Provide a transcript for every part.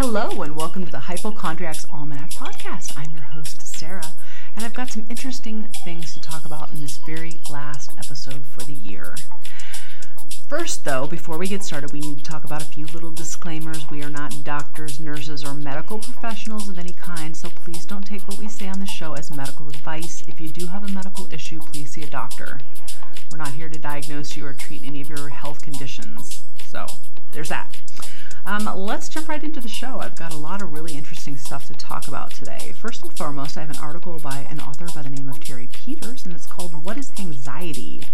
Hello and welcome to the Hypochondriacs Almanac Podcast. I'm your host, Sarah, and I've got some interesting things to talk about in this very last episode for the year. First, though, before we get started, we need to talk about a few little disclaimers. We are not doctors, nurses, or medical professionals of any kind, so please don't take what we say on the show as medical advice. If you do have a medical issue, please see a doctor. We're not here to diagnose you or treat any of your health conditions. So, there's that. Let's jump right into the show. I've got a lot of really interesting stuff to talk about today. First and foremost, I have an article by an author by the name of Terry Peters, and it's called What is Anxiety?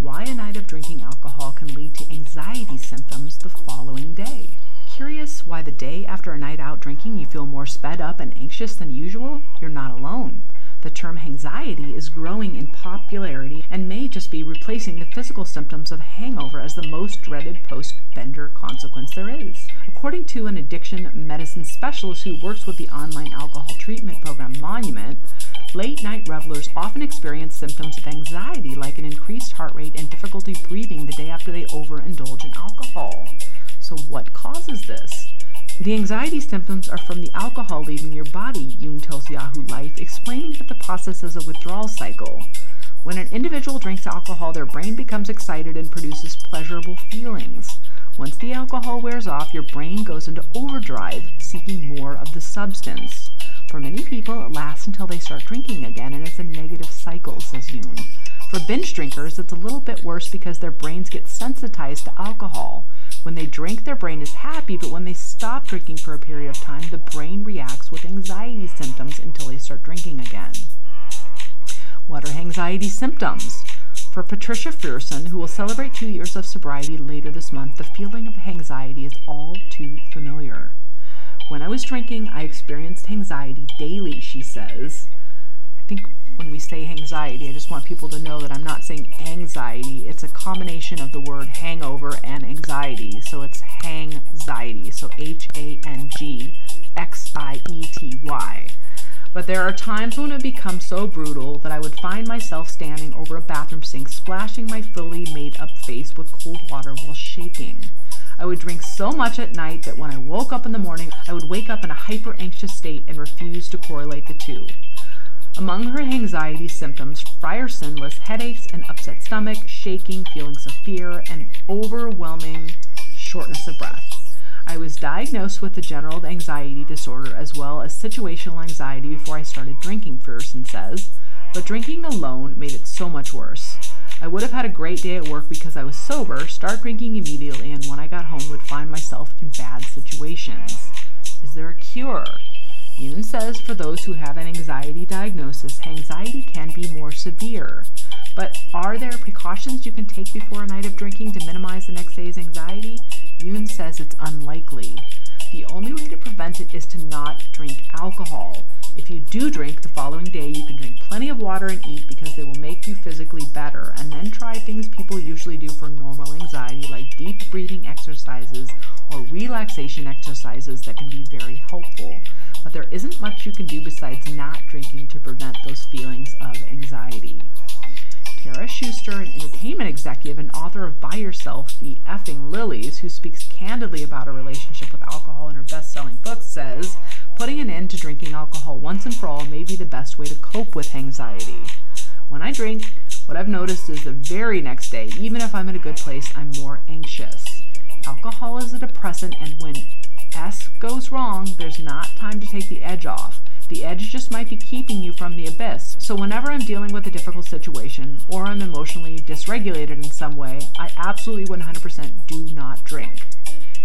Why a night of drinking alcohol can lead to anxiety symptoms the following day. Curious why the day after a night out drinking you feel more sped up and anxious than usual? You're not alone. The term anxiety is growing in popularity and may just be replacing the physical symptoms of hangover as the most dreaded post-bender consequence there is. According to an addiction medicine specialist who works with the online alcohol treatment program Monument, late-night revelers often experience symptoms of anxiety like an increased heart rate and difficulty breathing the day after they overindulge in alcohol. So what causes this? The anxiety symptoms are from the alcohol leaving your body, Yoon tells Yahoo Life, explaining that the process is a withdrawal cycle. When an individual drinks alcohol, their brain becomes excited and produces pleasurable feelings. Once the alcohol wears off, your brain goes into overdrive, seeking more of the substance. For many people, it lasts until they start drinking again, and it's a negative cycle, says Yoon. For binge drinkers, it's a little bit worse because their brains get sensitized to alcohol. When they drink, their brain is happy, but when they stop drinking for a period of time, the brain reacts with anxiety symptoms until they start drinking again. What are anxiety symptoms? For Patricia Ferson, who will celebrate 2 years of sobriety later this month, the feeling of anxiety is all too familiar. When I was drinking, I experienced anxiety daily, she says. I think when we say anxiety, I just want people to know that I'm not saying anxiety. It's a combination of the word hangover and anxiety. So it's hangxiety. So hangxiety. But there are times when it becomes so brutal that I would find myself standing over a bathroom sink, splashing my fully made-up face with cold water while shaking. I would drink so much at night that when I woke up in the morning, I would wake up in a hyper-anxious state and refuse to correlate the two. Among her anxiety symptoms, Frierson lists headaches, an upset stomach, shaking, feelings of fear, and overwhelming shortness of breath. I was diagnosed with the general anxiety disorder as well as situational anxiety before I started drinking, Frierson says, but drinking alone made it so much worse. I would have had a great day at work because I was sober, start drinking immediately, and when I got home would find myself in bad situations. Is there a cure? Yoon says for those who have an anxiety diagnosis, anxiety can be more severe. But are there precautions you can take before a night of drinking to minimize the next day's anxiety? Yoon says it's unlikely. The only way to prevent it is to not drink alcohol. If you do drink the following day, you can drink plenty of water and eat because they will make you physically better, and then try things people usually do for normal anxiety like deep breathing exercises or relaxation exercises that can be very helpful. But there isn't much you can do besides not drinking to prevent those feelings of anxiety. Tara Schuster, an entertainment executive and author of By Yourself, The Effing Lilies, who speaks candidly about her relationship with alcohol in her best-selling book, says, putting an end to drinking alcohol once and for all may be the best way to cope with anxiety. When I drink, what I've noticed is the very next day, even if I'm in a good place, I'm more anxious. Alcohol is a depressant, and when S goes wrong, there's not time to take the edge off. The edge just might be keeping you from the abyss. So whenever I'm dealing with a difficult situation or I'm emotionally dysregulated in some way, I absolutely 100% do not drink.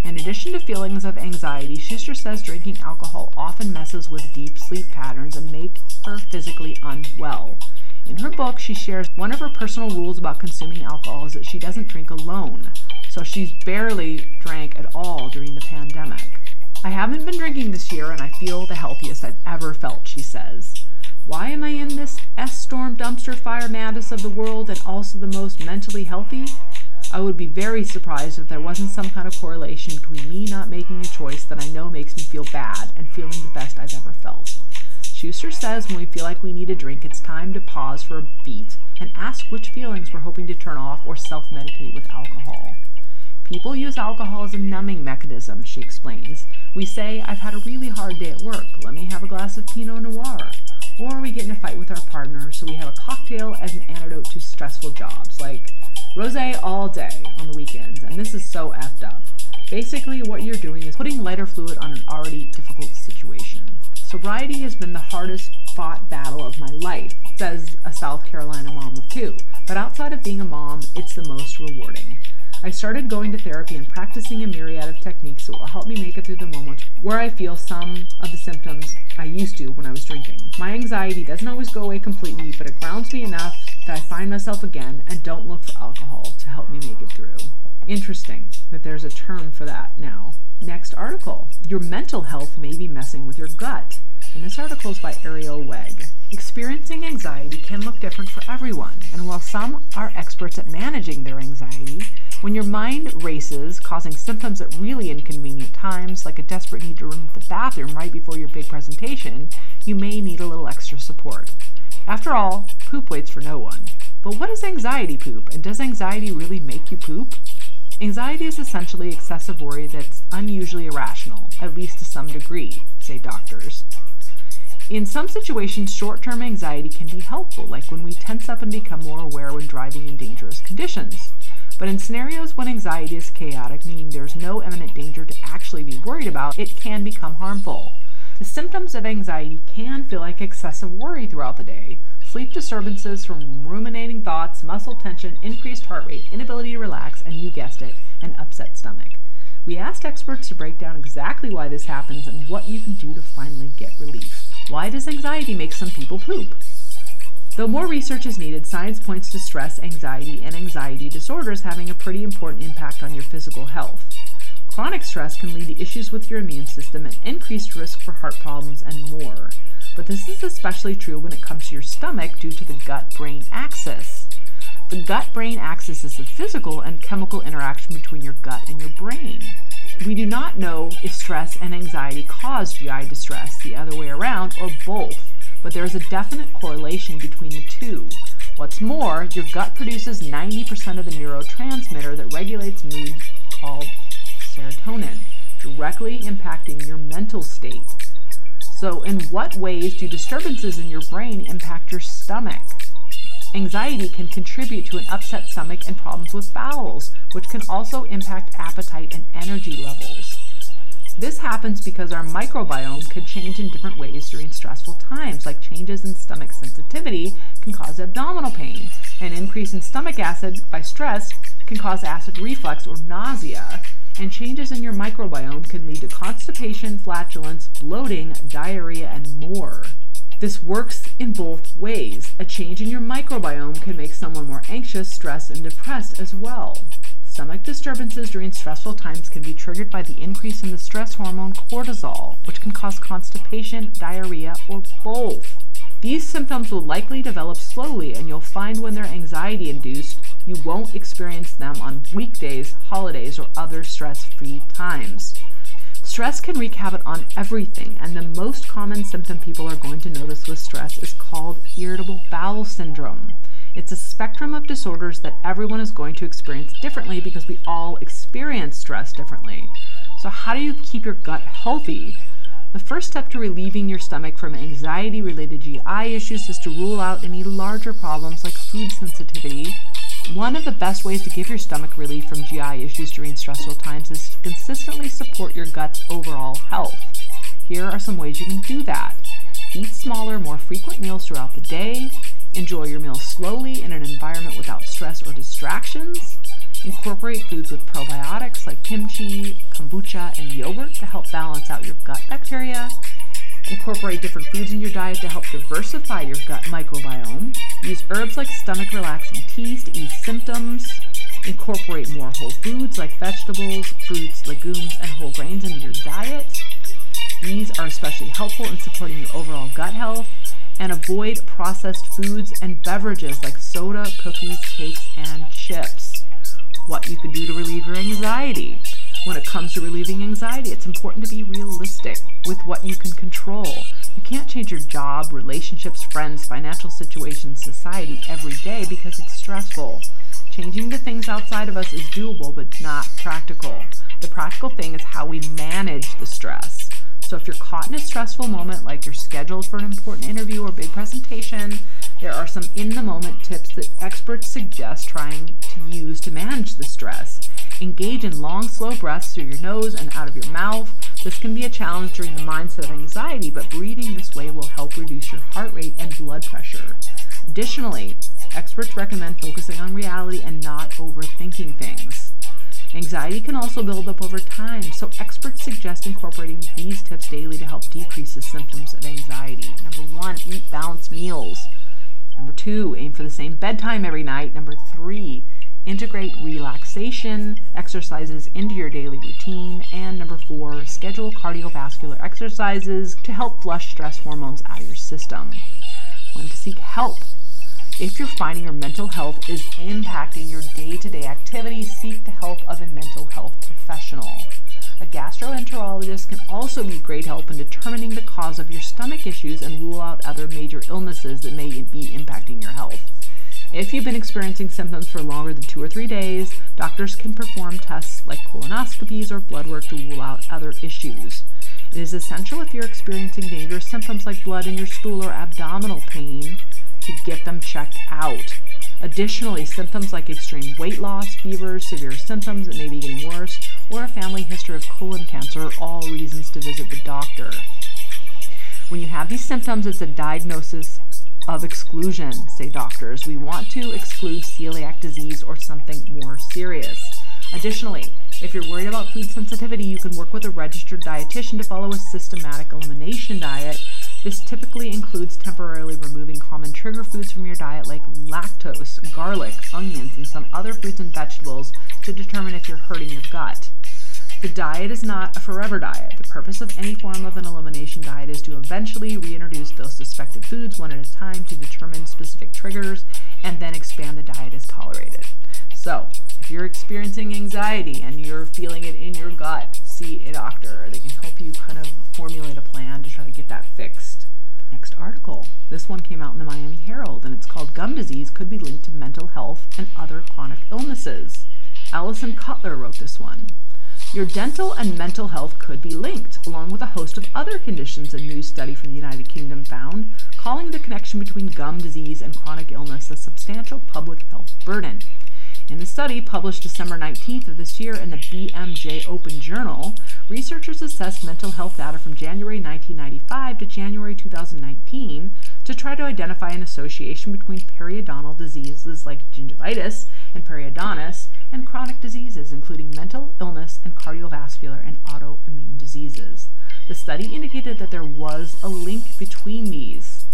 In addition to feelings of anxiety, Schuster says drinking alcohol often messes with deep sleep patterns and makes her physically unwell. In her book, she shares one of her personal rules about consuming alcohol is that she doesn't drink alone, so she's barely drank at all during the pandemic. I haven't been drinking this year and I feel the healthiest I've ever felt, she says. Why am I in this S-storm dumpster fire madness of the world and also the most mentally healthy? I would be very surprised if there wasn't some kind of correlation between me not making a choice that I know makes me feel bad and feeling the best I've ever felt. Schuster says when we feel like we need a drink, it's time to pause for a beat and ask which feelings we're hoping to turn off or self-medicate with alcohol. People use alcohol as a numbing mechanism, she explains. We say, I've had a really hard day at work, let me have a glass of Pinot Noir. Or we get in a fight with our partner, so we have a cocktail as an antidote to stressful jobs, like rosé all day on the weekends, and this is so effed up. Basically, what you're doing is putting lighter fluid on an already difficult situation. Sobriety has been the hardest fought battle of my life, says a South Carolina mom of two, but outside of being a mom, it's the most rewarding. I started going to therapy and practicing a myriad of techniques that will help me make it through the moments where I feel some of the symptoms I used to when I was drinking. My anxiety doesn't always go away completely, but it grounds me enough that I find myself again and don't look for alcohol to help me make it through. Interesting that there's a term for that now. Next article. Your mental health may be messing with your gut. And this article is by Ariel Wegg. Experiencing anxiety can look different for everyone, and while some are experts at managing their anxiety, when your mind races, causing symptoms at really inconvenient times, like a desperate need to run to the bathroom right before your big presentation, you may need a little extra support. After all, poop waits for no one. But what is anxiety poop, and does anxiety really make you poop? Anxiety is essentially excessive worry that's unusually irrational, at least to some degree, say doctors. In some situations, short-term anxiety can be helpful, like when we tense up and become more aware when driving in dangerous conditions. But in scenarios when anxiety is chaotic, meaning there's no imminent danger to actually be worried about, it can become harmful. The symptoms of anxiety can feel like excessive worry throughout the day. Sleep disturbances from ruminating thoughts, muscle tension, increased heart rate, inability to relax, and you guessed it, an upset stomach. We asked experts to break down exactly why this happens and what you can do to finally get relief. Why does anxiety make some people poop? Though more research is needed, science points to stress, anxiety, and anxiety disorders having a pretty important impact on your physical health. Chronic stress can lead to issues with your immune system and increased risk for heart problems and more. But this is especially true when it comes to your stomach due to the gut-brain axis. The gut-brain axis is the physical and chemical interaction between your gut and your brain. We do not know if stress and anxiety cause GI distress, the other way around, or both. But there is a definite correlation between the two. What's more, your gut produces 90% of the neurotransmitter that regulates mood called serotonin, directly impacting your mental state. So in what ways do disturbances in your brain impact your stomach? Anxiety can contribute to an upset stomach and problems with bowels, which can also impact appetite and energy levels. This happens because our microbiome can change in different ways during stressful times, like changes in stomach sensitivity can cause abdominal pain. An increase in stomach acid by stress can cause acid reflux or nausea, and changes in your microbiome can lead to constipation, flatulence, bloating, diarrhea, and more. This works in both ways. A change in your microbiome can make someone more anxious, stressed, and depressed as well. Stomach disturbances during stressful times can be triggered by the increase in the stress hormone cortisol, which can cause constipation, diarrhea, or both. These symptoms will likely develop slowly, and you'll find when they're anxiety-induced, you won't experience them on weekdays, holidays, or other stress-free times. Stress can wreak havoc on everything, and the most common symptom people are going to notice with stress is called irritable bowel syndrome. It's a spectrum of disorders that everyone is going to experience differently because we all experience stress differently. So how do you keep your gut healthy? The first step to relieving your stomach from anxiety-related GI issues is to rule out any larger problems like food sensitivity. One of the best ways to give your stomach relief from GI issues during stressful times is to consistently support your gut's overall health. Here are some ways you can do that. Eat smaller, more frequent meals throughout the day. Enjoy your meals slowly in an environment without stress or distractions. Incorporate foods with probiotics like kimchi, kombucha, and yogurt to help balance out your gut bacteria. Incorporate different foods in your diet to help diversify your gut microbiome. Use herbs like stomach relaxing teas to ease symptoms. Incorporate more whole foods like vegetables, fruits, legumes, and whole grains into your diet. These are especially helpful in supporting your overall gut health. And avoid processed foods and beverages like soda, cookies, cakes, and chips. What you can do to relieve your anxiety. When it comes to relieving anxiety, it's important to be realistic with what you can control. You can't change your job, relationships, friends, financial situations, society every day because it's stressful. changing the things outside of us is doable, but not practical. The practical thing is how we manage the stress. So if you're caught in a stressful moment, like you're scheduled for an important interview or big presentation, there are some in-the-moment tips that experts suggest trying to use to manage the stress. Engage in long, slow breaths through your nose and out of your mouth. This can be a challenge during the mindset of anxiety, but breathing this way will help reduce your heart rate and blood pressure. Additionally, experts recommend focusing on reality and not overthinking things. Anxiety can also build up over time, so experts suggest incorporating these tips daily to help decrease the symptoms of anxiety. Number 1, eat balanced meals. Number 2, aim for the same bedtime every night. Number 3, integrate relaxation exercises into your daily routine. And number 4, schedule cardiovascular exercises to help flush stress hormones out of your system. 1, to seek help. If you're finding your mental health is impacting your day-to-day activities, seek the help of a mental health professional. A gastroenterologist can also be great help in determining the cause of your stomach issues and rule out other major illnesses that may be impacting your health. If you've been experiencing symptoms for longer than 2 or 3 days, doctors can perform tests like colonoscopies or blood work to rule out other issues. It is essential if you're experiencing dangerous symptoms like blood in your stool or abdominal pain to get them checked out. Additionally, symptoms like extreme weight loss, fever, severe symptoms that may be getting worse, or a family history of colon cancer are all reasons to visit the doctor. When you have these symptoms, it's a diagnosis of exclusion, say doctors. We want to exclude celiac disease or something more serious. Additionally, if you're worried about food sensitivity, you can work with a registered dietitian to follow a systematic elimination diet. This typically includes temporarily removing common trigger foods from your diet like lactose, garlic, onions, and some other fruits and vegetables to determine if you're hurting your gut. The diet is not a forever diet. The purpose of any form of an elimination diet is to eventually reintroduce those suspected foods one at a time to determine specific triggers and then expand the diet as tolerated. So, if you're experiencing anxiety and you're feeling it in your gut, see a doctor. They can help you kind of formulate a plan to try to get that fixed. Next article. This one came out in the Miami Herald, and it's called Gum Disease Could Be Linked to Mental Health and Other Chronic Illnesses. Allison Cutler wrote this one. Your dental and mental health could be linked, along with a host of other conditions, a new study from the United Kingdom found, calling the connection between gum disease and chronic illness a substantial public health burden. In the study, published December 19th of this year in the BMJ Open Journal, researchers assessed mental health data from January 1995 to January 2019 to try to identify an association between periodontal diseases like gingivitis and periodontitis and chronic diseases, including mental illness and cardiovascular and autoimmune diseases. The study indicated that there was a link between these.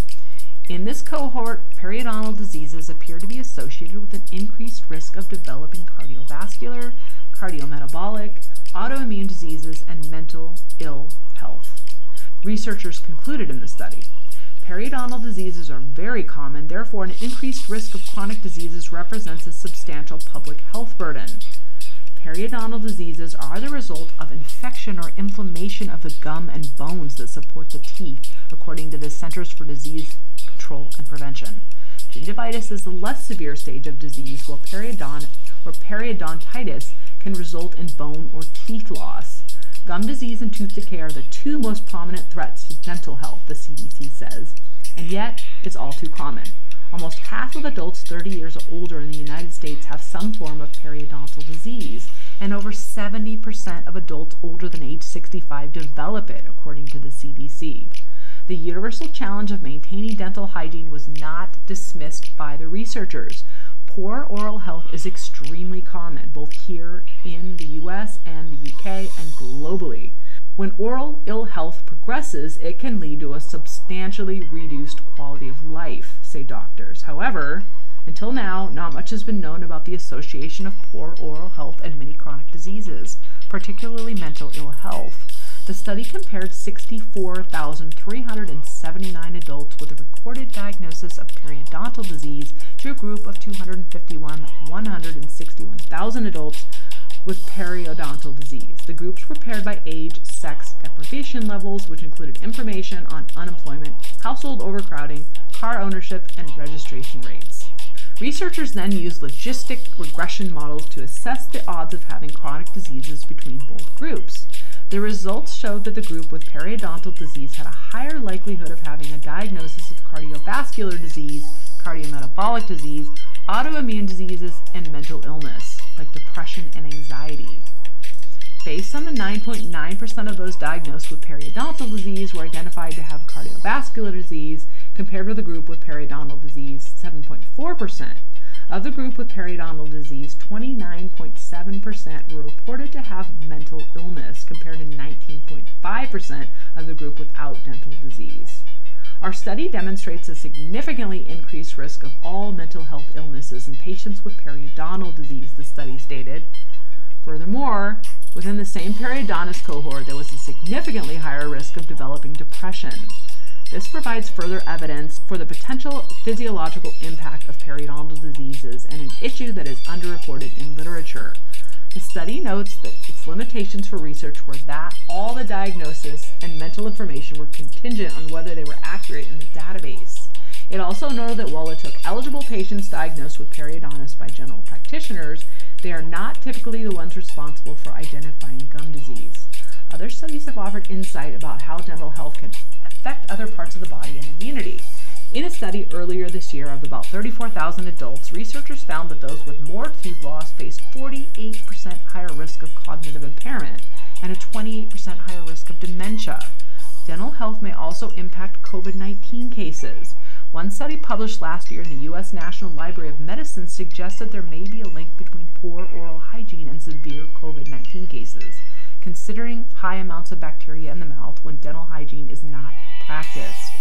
In this cohort, periodontal diseases appear to be associated with an increased risk of developing cardiovascular, cardiometabolic, autoimmune diseases, and mental ill health. Researchers concluded in the study, periodontal diseases are very common, therefore an increased risk of chronic diseases represents a substantial public health burden. Periodontal diseases are the result of infection or inflammation of the gum and bones that support the teeth, according to the Centers for Disease Control and Prevention. Gingivitis is the less severe stage of disease, while periodontitis can result in bone or teeth loss. Gum disease and tooth decay are the two most prominent threats to dental health, the CDC says, and yet it's all too common. Almost half of adults 30 years or older in the United States have some form of periodontal disease, and over 70% of adults older than age 65 develop it, according to the CDC. The universal challenge of maintaining dental hygiene was not dismissed by the researchers. Poor oral health is extremely common, both here in the US and the UK and globally. When oral ill health progresses, it can lead to a substantially reduced quality of life, say doctors. However, until now, not much has been known about the association of poor oral health and many chronic diseases, particularly mental ill health. The study compared 64,379 adults with a recorded diagnosis of periodontal disease to a group of 161,000 adults with periodontal disease. The groups were paired by age, sex, deprivation levels, which included information on unemployment, household overcrowding, car ownership, and registration rates. Researchers then used logistic regression models to assess the odds of having chronic diseases between both groups. The results showed that the group with periodontal disease had a higher likelihood of having a diagnosis of cardiovascular disease, cardiometabolic disease, autoimmune diseases, and mental illness, like depression and anxiety. Based on the 9.9% of those diagnosed with periodontal disease were identified to have cardiovascular disease, compared to the group with periodontal disease, 7.4%. Of the group with periodontal disease, 29.7% were reported to have mental illness, compared to 19.5% of the group without dental disease. Our study demonstrates a significantly increased risk of all mental health illnesses in patients with periodontal disease, the study stated. Furthermore, within the same periodontist cohort, there was a significantly higher risk of developing depression. This provides further evidence for the potential physiological impact of periodontal diseases and an issue that is underreported in literature. The study notes that its limitations for research were that all the diagnosis and mental information were contingent on whether they were accurate in the database. It also noted that while it took eligible patients diagnosed with periodontitis by general practitioners, they are not typically the ones responsible for identifying gum disease. Other studies have offered insight about how dental health can affect other parts of the body and immunity. In a study earlier this year of about 34,000 adults, researchers found that those with more tooth loss faced 48% higher risk of cognitive impairment and a 28% higher risk of dementia. Dental health may also impact COVID-19 cases. One study published last year in the U.S. National Library of Medicine suggests that there may be a link between poor oral hygiene and severe COVID-19 cases, considering high amounts of bacteria in the mouth when dental hygiene is not practiced.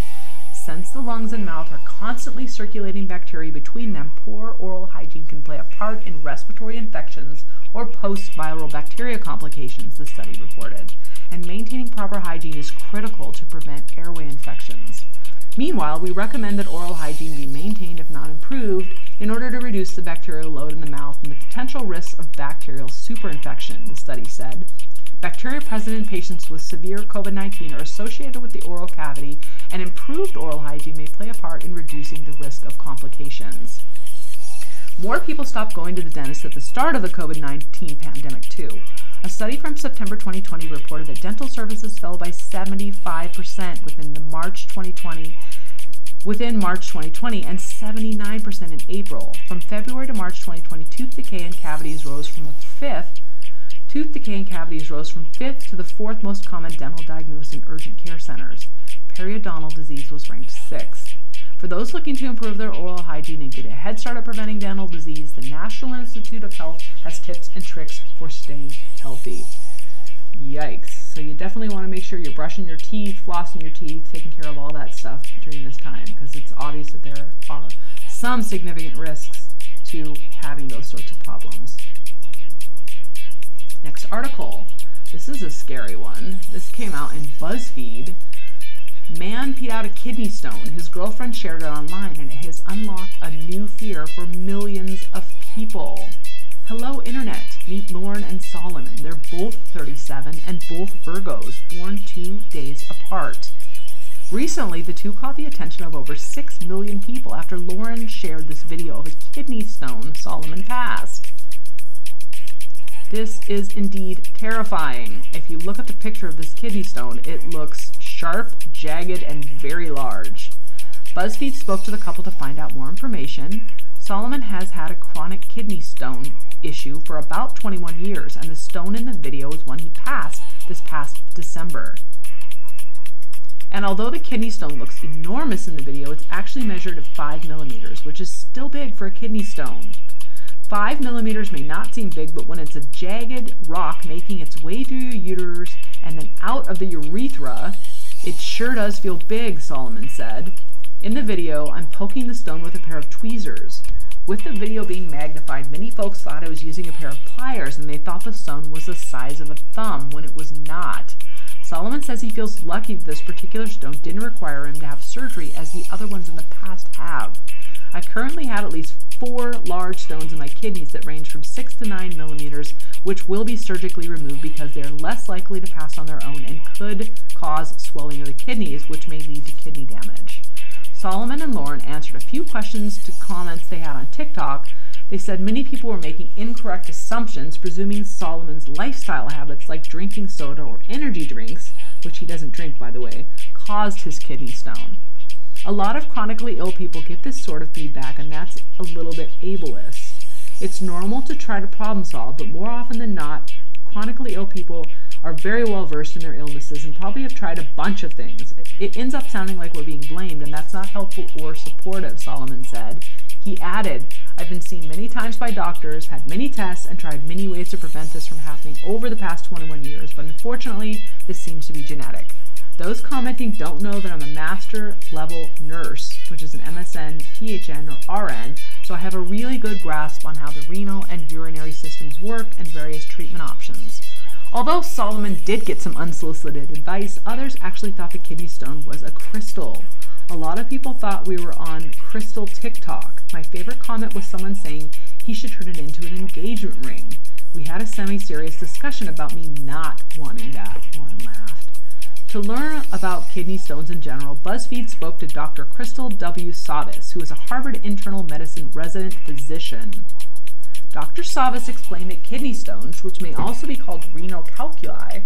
Since the lungs and mouth are constantly circulating bacteria between them, poor oral hygiene can play a part in respiratory infections or post-viral bacteria complications, the study reported, and maintaining proper hygiene is critical to prevent airway infections. Meanwhile, we recommend that oral hygiene be maintained, if not improved, in order to reduce the bacterial load in the mouth and the potential risks of bacterial superinfection, the study said. Bacteria present in patients with severe COVID-19 are associated with the oral cavity, and improved oral hygiene may play a part in reducing the risk of complications. More people stopped going to the dentist at the start of the COVID-19 pandemic, too. A study from September 2020 reported that dental services fell by 75% within March 2020 and 79% in April. From February to March 2020, tooth decay and cavities rose from 5th to the 4th most common dental diagnosis in urgent care centers. Periodontal disease was ranked 6th. For those looking to improve their oral hygiene and get a head start at preventing dental disease, the National Institute of Health has tips and tricks for staying healthy. Yikes. So you definitely want to make sure you're brushing your teeth, flossing your teeth, taking care of all that stuff during this time, because it's obvious that there are some significant risks to having those sorts of problems. Next article. This is a scary one. This came out in BuzzFeed. Man peed out a kidney stone. His girlfriend shared it online, and it has unlocked a new fear for millions of people. Hello, Internet. Meet Lauren and Solomon. They're both 37 and both Virgos, born 2 days apart. Recently, the two caught the attention of over 6 million people after Lauren shared this video of a kidney stone Solomon passed. This is indeed terrifying. If you look at the picture of this kidney stone, it looks sharp, jagged, and very large. BuzzFeed spoke to the couple to find out more information. Solomon has had a chronic kidney stone issue for about 21 years, and the stone in the video is one he passed this past December. And although the kidney stone looks enormous in the video, it's actually measured at 5 millimeters, which is still big for a kidney stone. 5 millimeters may not seem big, but when it's a jagged rock making its way through your uterus and then out of the urethra, it sure does feel big, Solomon said. In the video, I'm poking the stone with a pair of tweezers. With the video being magnified, many folks thought I was using a pair of pliers, and they thought the stone was the size of a thumb when it was not. Solomon says he feels lucky that this particular stone didn't require him to have surgery, as the other ones in the past have. I currently have at least 4 large stones in my kidneys that range from 6 to 9 millimeters, which will be surgically removed because they are less likely to pass on their own and could cause swelling of the kidneys, which may lead to kidney damage. Solomon and Lauren answered a few questions to comments they had on TikTok. They said many people were making incorrect assumptions, presuming Solomon's lifestyle habits like drinking soda or energy drinks, which he doesn't drink by the way, caused his kidney stone. A lot of chronically ill people get this sort of feedback, and that's a little bit ableist. It's normal to try to problem solve, but more often than not, chronically ill people are very well versed in their illnesses and probably have tried a bunch of things. It ends up sounding like we're being blamed, and that's not helpful or supportive, Solomon said. He added, I've been seen many times by doctors, had many tests, and tried many ways to prevent this from happening over the past 21 years, but unfortunately, this seems to be genetic. Those commenting don't know that I'm a master level nurse, which is an MSN, PHN, or RN, so I have a really good grasp on how the renal and urinary systems work and various treatment options. Although Solomon did get some unsolicited advice, others actually thought the kidney stone was a crystal. A lot of people thought we were on crystal TikTok. My favorite comment was someone saying he should turn it into an engagement ring. We had a semi-serious discussion about me not wanting that, Lauren laughed. To learn about kidney stones in general, BuzzFeed spoke to Dr. Crystal W. Savis, who is a Harvard internal medicine resident physician. Dr. Savis explained that kidney stones, which may also be called renal calculi,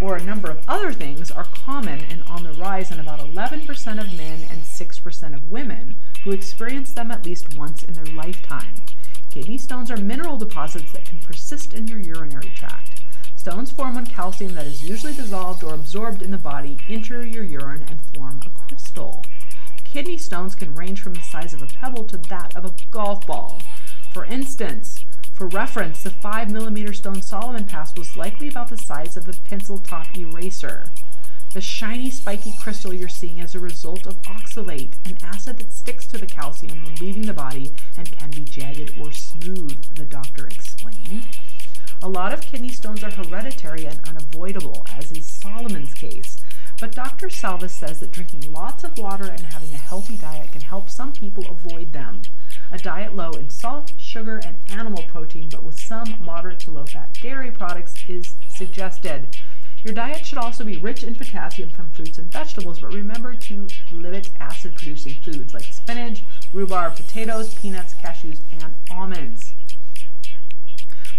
or a number of other things, are common and on the rise in about 11% of men and 6% of women who experience them at least once in their lifetime. Kidney stones are mineral deposits that can persist in your urinary tract. Stones form when calcium that is usually dissolved or absorbed in the body enter your urine and form a crystal. Kidney stones can range from the size of a pebble to that of a golf ball. For instance, for reference, the 5mm stone Solomon passed was likely about the size of a pencil top eraser. The shiny, spiky crystal you're seeing is a result of oxalate, an acid that sticks to the calcium when leaving the body and can be jagged or smooth, the doctor explained. A lot of kidney stones are hereditary and unavoidable, as is Solomon's case. But Dr. Salvis says that drinking lots of water and having a healthy diet can help some people avoid them. A diet low in salt, sugar, and animal protein, but with some moderate to low-fat dairy products is suggested. Your diet should also be rich in potassium from fruits and vegetables, but remember to limit acid-producing foods like spinach, rhubarb, potatoes, peanuts, cashews, and almonds.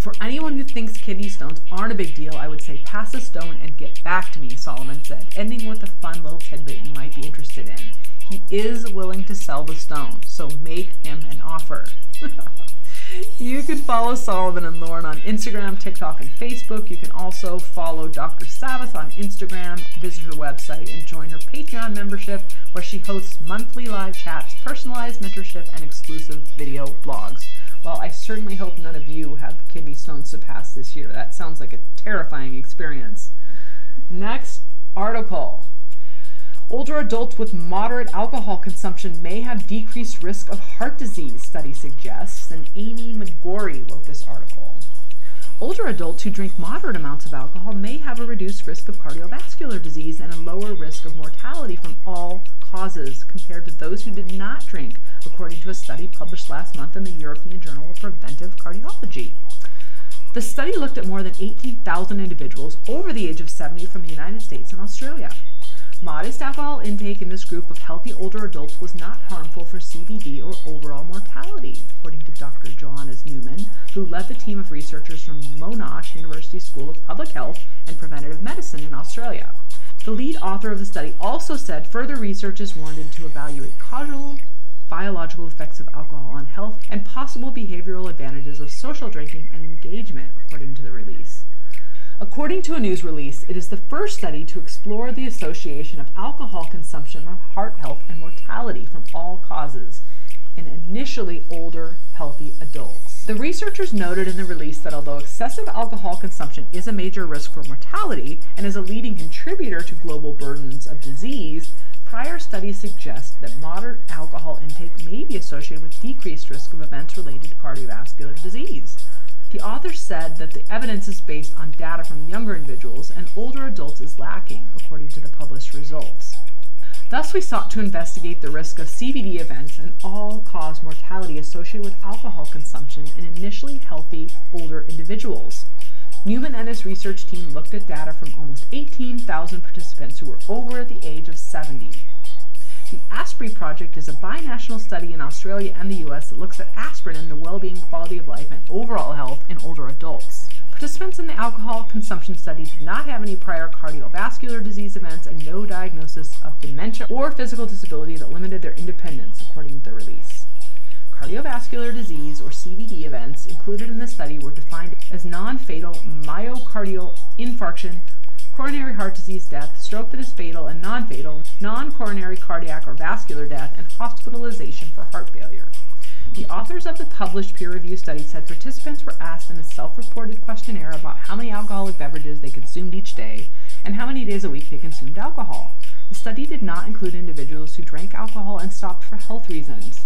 For anyone who thinks kidney stones aren't a big deal, I would say pass the stone and get back to me, Solomon said, ending with a fun little tidbit you might be interested in. He is willing to sell the stone, so make him an offer. You can follow Solomon and Lauren on Instagram, TikTok, and Facebook. You can also follow Dr. Savis on Instagram, visit her website, and join her Patreon membership, where she hosts monthly live chats, personalized mentorship, and exclusive video blogs. Well, I certainly hope none of you have kidney stones to pass this year. That sounds like a terrifying experience. Next article. Older adults with moderate alcohol consumption may have decreased risk of heart disease, study suggests, and Amy McGorry wrote this article. Older adults who drink moderate amounts of alcohol may have a reduced risk of cardiovascular disease and a lower risk of mortality from all causes compared to those who did not drink, according to a study published last month in the European Journal of Preventive Cardiology. The study looked at more than 18,000 individuals over the age of 70 from the United States and Australia. Modest alcohol intake in this group of healthy older adults was not harmful for CVD or overall mortality, according to Dr. Johannes Newman, who led the team of researchers from Monash University School of Public Health and Preventative Medicine in Australia. The lead author of the study also said further research is warranted to evaluate causal biological effects of alcohol on health and possible behavioral advantages of social drinking and engagement, according to the release. According to a news release, it is the first study to explore the association of alcohol consumption on heart health and mortality from all causes in initially older, healthy adults. The researchers noted in the release that although excessive alcohol consumption is a major risk for mortality and is a leading contributor to global burdens of disease, prior studies suggest that moderate alcohol intake may be associated with decreased risk of events related to cardiovascular disease. The author said that the evidence is based on data from younger individuals and older adults is lacking, according to the published results. Thus, we sought to investigate the risk of CVD events and all-cause mortality associated with alcohol consumption in initially healthy, older individuals. Newman and his research team looked at data from almost 18,000 participants who were over the age of 70. The Aspri Project is a binational study in Australia and the US that looks at aspirin and the well-being, quality of life, and overall health in older adults. Participants in the alcohol consumption study did not have any prior cardiovascular disease events and no diagnosis of dementia or physical disability that limited their independence, according to the release. Cardiovascular disease, or CVD, events included in this study were defined as non-fatal myocardial infarction, coronary heart disease death, stroke that is fatal and non-fatal, non-coronary cardiac or vascular death, and hospitalization for heart failure. The authors of the published peer-reviewed study said participants were asked in a self-reported questionnaire about how many alcoholic beverages they consumed each day and how many days a week they consumed alcohol. The study did not include individuals who drank alcohol and stopped for health reasons.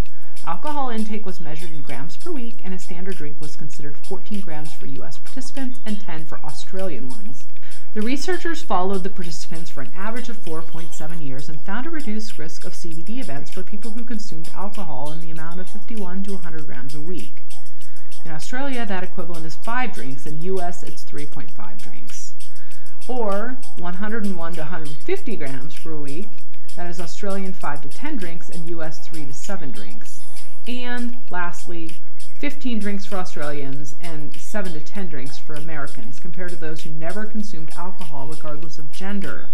Alcohol intake was measured in grams per week, and a standard drink was considered 14 grams for U.S. participants and 10 for Australian ones. The researchers followed the participants for an average of 4.7 years and found a reduced risk of CVD events for people who consumed alcohol in the amount of 51 to 100 grams a week. In Australia, that equivalent is 5 drinks. In US, it's 3.5 drinks, or 101 to 150 grams per week. That is Australian 5 to 10 drinks and US 3 to 7 drinks. And lastly, 15 drinks for Australians and 7 to 10 drinks for Americans, compared to those who never consumed alcohol regardless of gender.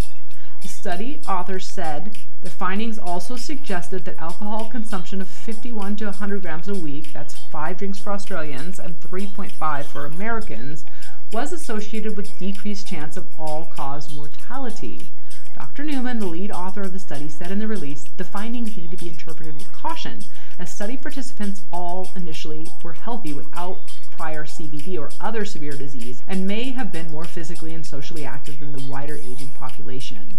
The study authors said the findings also suggested that alcohol consumption of 51 to 100 grams a week, that's 5 drinks for Australians and 3.5 for Americans, was associated with decreased chance of all-cause mortality. Dr. Newman, the lead author of the study, said in the release, the findings need to be interpreted with caution, as study participants all initially were healthy without prior CVD or other severe disease and may have been more physically and socially active than the wider aging population.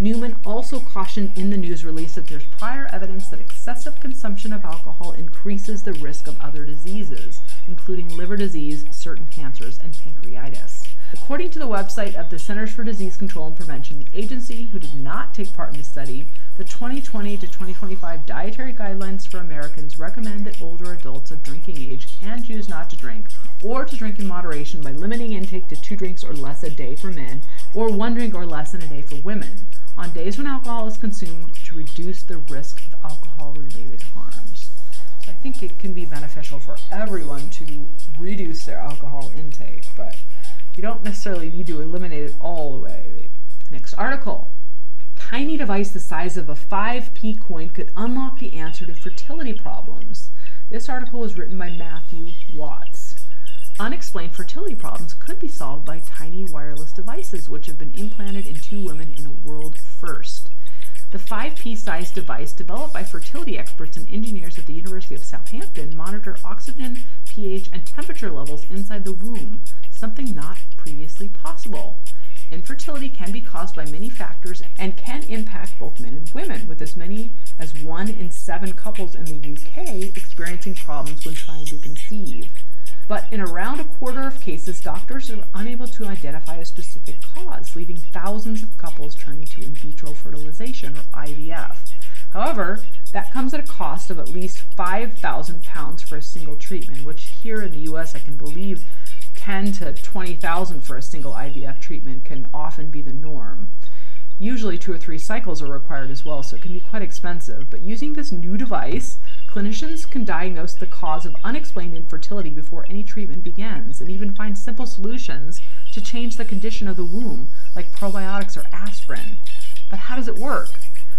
Newman also cautioned in the news release that there's prior evidence that excessive consumption of alcohol increases the risk of other diseases, including liver disease, certain cancers, and pancreatitis. According to the website of the Centers for Disease Control and Prevention, the agency, who did not take part in the study, the 2020 to 2025 Dietary Guidelines for Americans recommend that older adults of drinking age can choose not to drink or to drink in moderation by limiting intake to 2 drinks or less a day for men or 1 drink or less in a day for women on days when alcohol is consumed to reduce the risk of alcohol-related harms. So I think it can be beneficial for everyone to reduce their alcohol intake, but you don't necessarily need to eliminate it all the way. Next article. Tiny device the size of a 5p coin could unlock the answer to fertility problems. This article was written by Matthew Watts. Unexplained fertility problems could be solved by tiny wireless devices, which have been implanted in 2 women in a world first. The 5p sized device, developed by fertility experts and engineers at the University of Southampton, monitored oxygen, pH, and temperature levels inside the womb, something not previously possible. Infertility can be caused by many factors and can impact both men and women, with as many as 1 in 7 couples in the UK experiencing problems when trying to conceive. But in around a quarter of cases, doctors are unable to identify a specific cause, leaving thousands of couples turning to in vitro fertilization, or IVF. However, that comes at a cost of at least £5,000 for a single treatment, which here in the US, I can believe, $10,000 to $20,000 for a single IVF treatment can often be the norm. Usually 2 or 3 cycles are required as well, so it can be quite expensive. But using this new device, clinicians can diagnose the cause of unexplained infertility before any treatment begins, and even find simple solutions to change the condition of the womb, like probiotics or aspirin. But how does it work?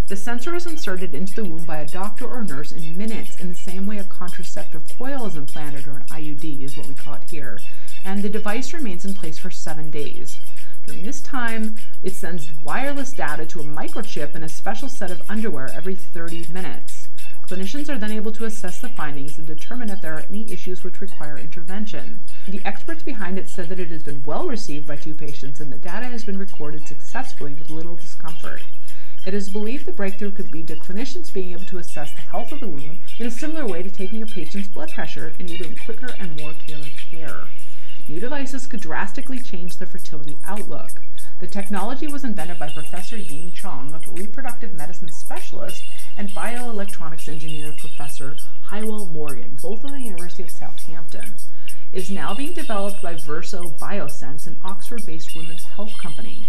The sensor is inserted into the womb by a doctor or nurse in minutes, in the same way a contraceptive coil is implanted, or an IUD is what we call it here, and the device remains in place for 7 days. During this time, it sends wireless data to a microchip in a special set of underwear every 30 minutes. Clinicians are then able to assess the findings and determine if there are any issues which require intervention. The experts behind it said that it has been well received by 2 patients, and the data has been recorded successfully with little discomfort. It is believed the breakthrough could lead to clinicians being able to assess the health of the womb in a similar way to taking a patient's blood pressure, enabling quicker and more tailored care. New devices could drastically change the fertility outlook. The technology was invented by Professor Ying Cheong, a reproductive medicine specialist, and bioelectronics engineer Professor Hywel Morgan, both of the University of Southampton. It is now being developed by Verso Biosense, an Oxford-based women's health company.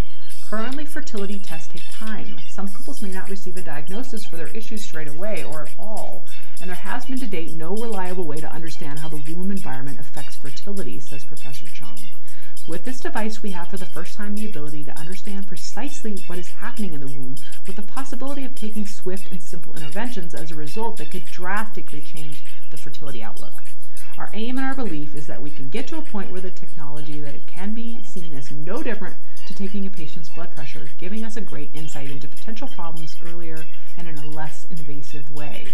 Currently, fertility tests take time. Some couples may not receive a diagnosis for their issues straight away or at all, and there has been to date no reliable way to understand how the womb environment affects fertility, says Professor Cheong. With this device, we have for the first time the ability to understand precisely what is happening in the womb, with the possibility of taking swift and simple interventions as a result that could drastically change the fertility outlook. Our aim and our belief is that we can get to a point where the technology that it can be seen as no different to taking a patient's blood pressure, giving us a great insight into potential problems earlier and in a less invasive way.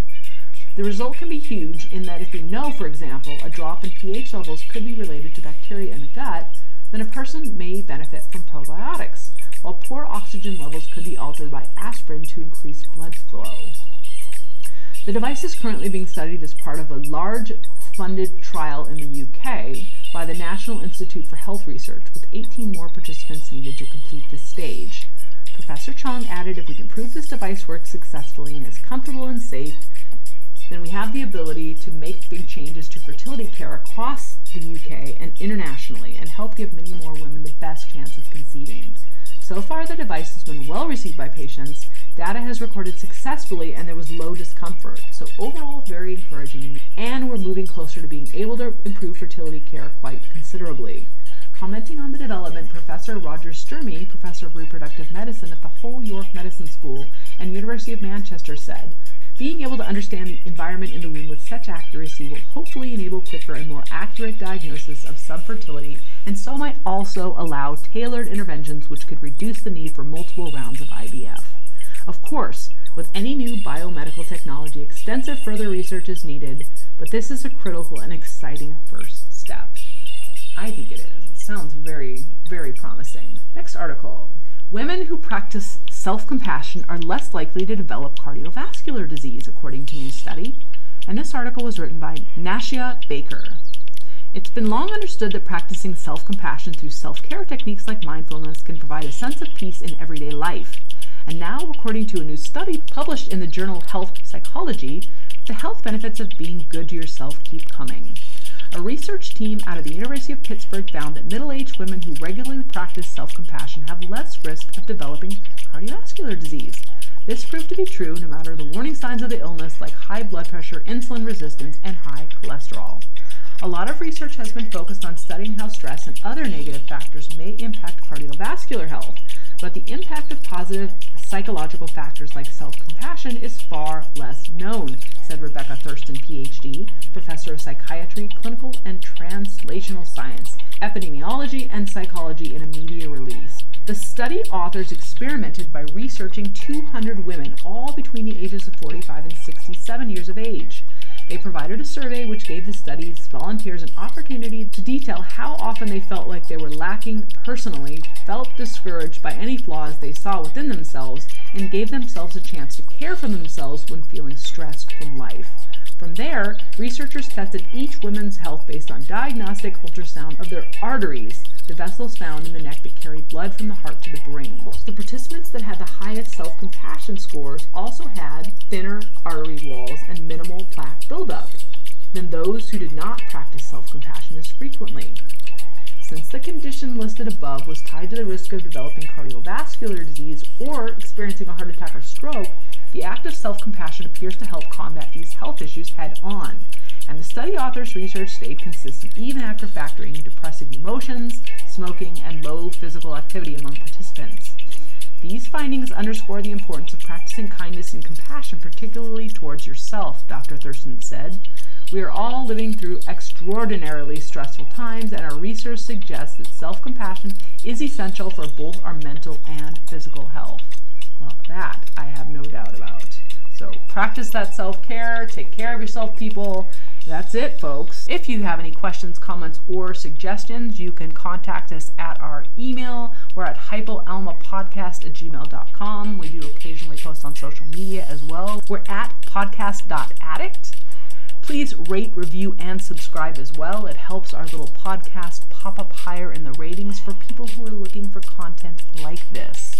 The result can be huge in that if we know, for example, a drop in pH levels could be related to bacteria in the gut, then a person may benefit from probiotics, while poor oxygen levels could be altered by aspirin to increase blood flow. The device is currently being studied as part of a large funded trial in the UK by the National Institute for Health Research, with 18 more participants needed to complete this stage. Professor Cheong added, if we can prove this device works successfully and is comfortable and safe, then we have the ability to make big changes to fertility care across the UK and internationally, and help give many more women the best chance of conceiving. So far, the device has been well received by patients, data has recorded successfully, and there was low discomfort. So overall, very encouraging, and we're moving closer to being able to improve fertility care quite considerably. Commenting on the development, Professor Roger Sturmey, Professor of Reproductive Medicine at the Hull York Medicine School and University of Manchester, said, being able to understand the environment in the womb with such accuracy will hopefully enable quicker and more accurate diagnosis of subfertility, and so might also allow tailored interventions which could reduce the need for multiple rounds of IVF. Of course, with any new biomedical technology, extensive further research is needed, but this is a critical and exciting first step. I think it is. It sounds very, very promising. Next article. Women who practice self-compassion are less likely to develop cardiovascular disease, according to a new study. And this article was written by Nashia Baker. It's been long understood that practicing self-compassion through self-care techniques like mindfulness can provide a sense of peace in everyday life. And now, according to a new study published in the journal Health Psychology, the health benefits of being good to yourself keep coming. A research team out of the University of Pittsburgh found that middle-aged women who regularly practice self-compassion have less risk of developing cardiovascular disease. This proved to be true no matter the warning signs of the illness, like high blood pressure, insulin resistance, and high cholesterol. A lot of research has been focused on studying how stress and other negative factors may impact cardiovascular health, but the impact of positive psychological factors like self-compassion is far less known, said Rebecca Thurston, PhD, professor of psychiatry, clinical and translational science, epidemiology, and psychology in a media release. The study authors experimented by researching 200 women, all between the ages of 45 and 67 years of age. They provided a survey which gave the study's volunteers an opportunity to detail how often they felt like they were lacking personally, felt discouraged by any flaws they saw within themselves, and gave themselves a chance to care for themselves when feeling stressed from life. From there, researchers tested each woman's health based on diagnostic ultrasound of their arteries, the vessels found in the neck that carry blood from the heart to the brain. The participants that had the highest self-compassion scores also had thinner artery walls and minimal plaque buildup than those who did not practice self-compassion as frequently. Since the condition listed above was tied to the risk of developing cardiovascular disease or experiencing a heart attack or stroke, the act of self-compassion appears to help combat these health issues head-on. And the study authors' research stayed consistent even after factoring in depressive emotions, smoking, and low physical activity among participants. These findings underscore the importance of practicing kindness and compassion, particularly towards yourself, Dr. Thurston said. We are all living through extraordinarily stressful times, and our research suggests that self-compassion is essential for both our mental and physical health. Well, that I have no doubt about. So practice that self-care, take care of yourself, people. That's it, folks. If you have any questions, comments, or suggestions, you can contact us at our email. We're at hypoalmapodcast@gmail.com. We do occasionally post on social media as well. We're at podcast.addict. Please rate, review, and subscribe as well. It helps our little podcast pop up higher in the ratings for people who are looking for content like this.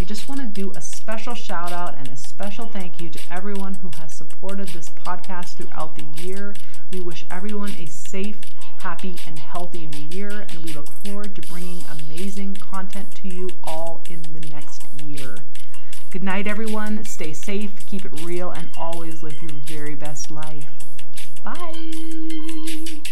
I just want to do a special shout out and a special thank you to everyone who has supported this podcast throughout the year. We wish everyone a safe, happy, and healthy new year, and we look forward to bringing amazing content to you all in the Good night, everyone. Stay safe, keep it real, and always live your very best life. Bye.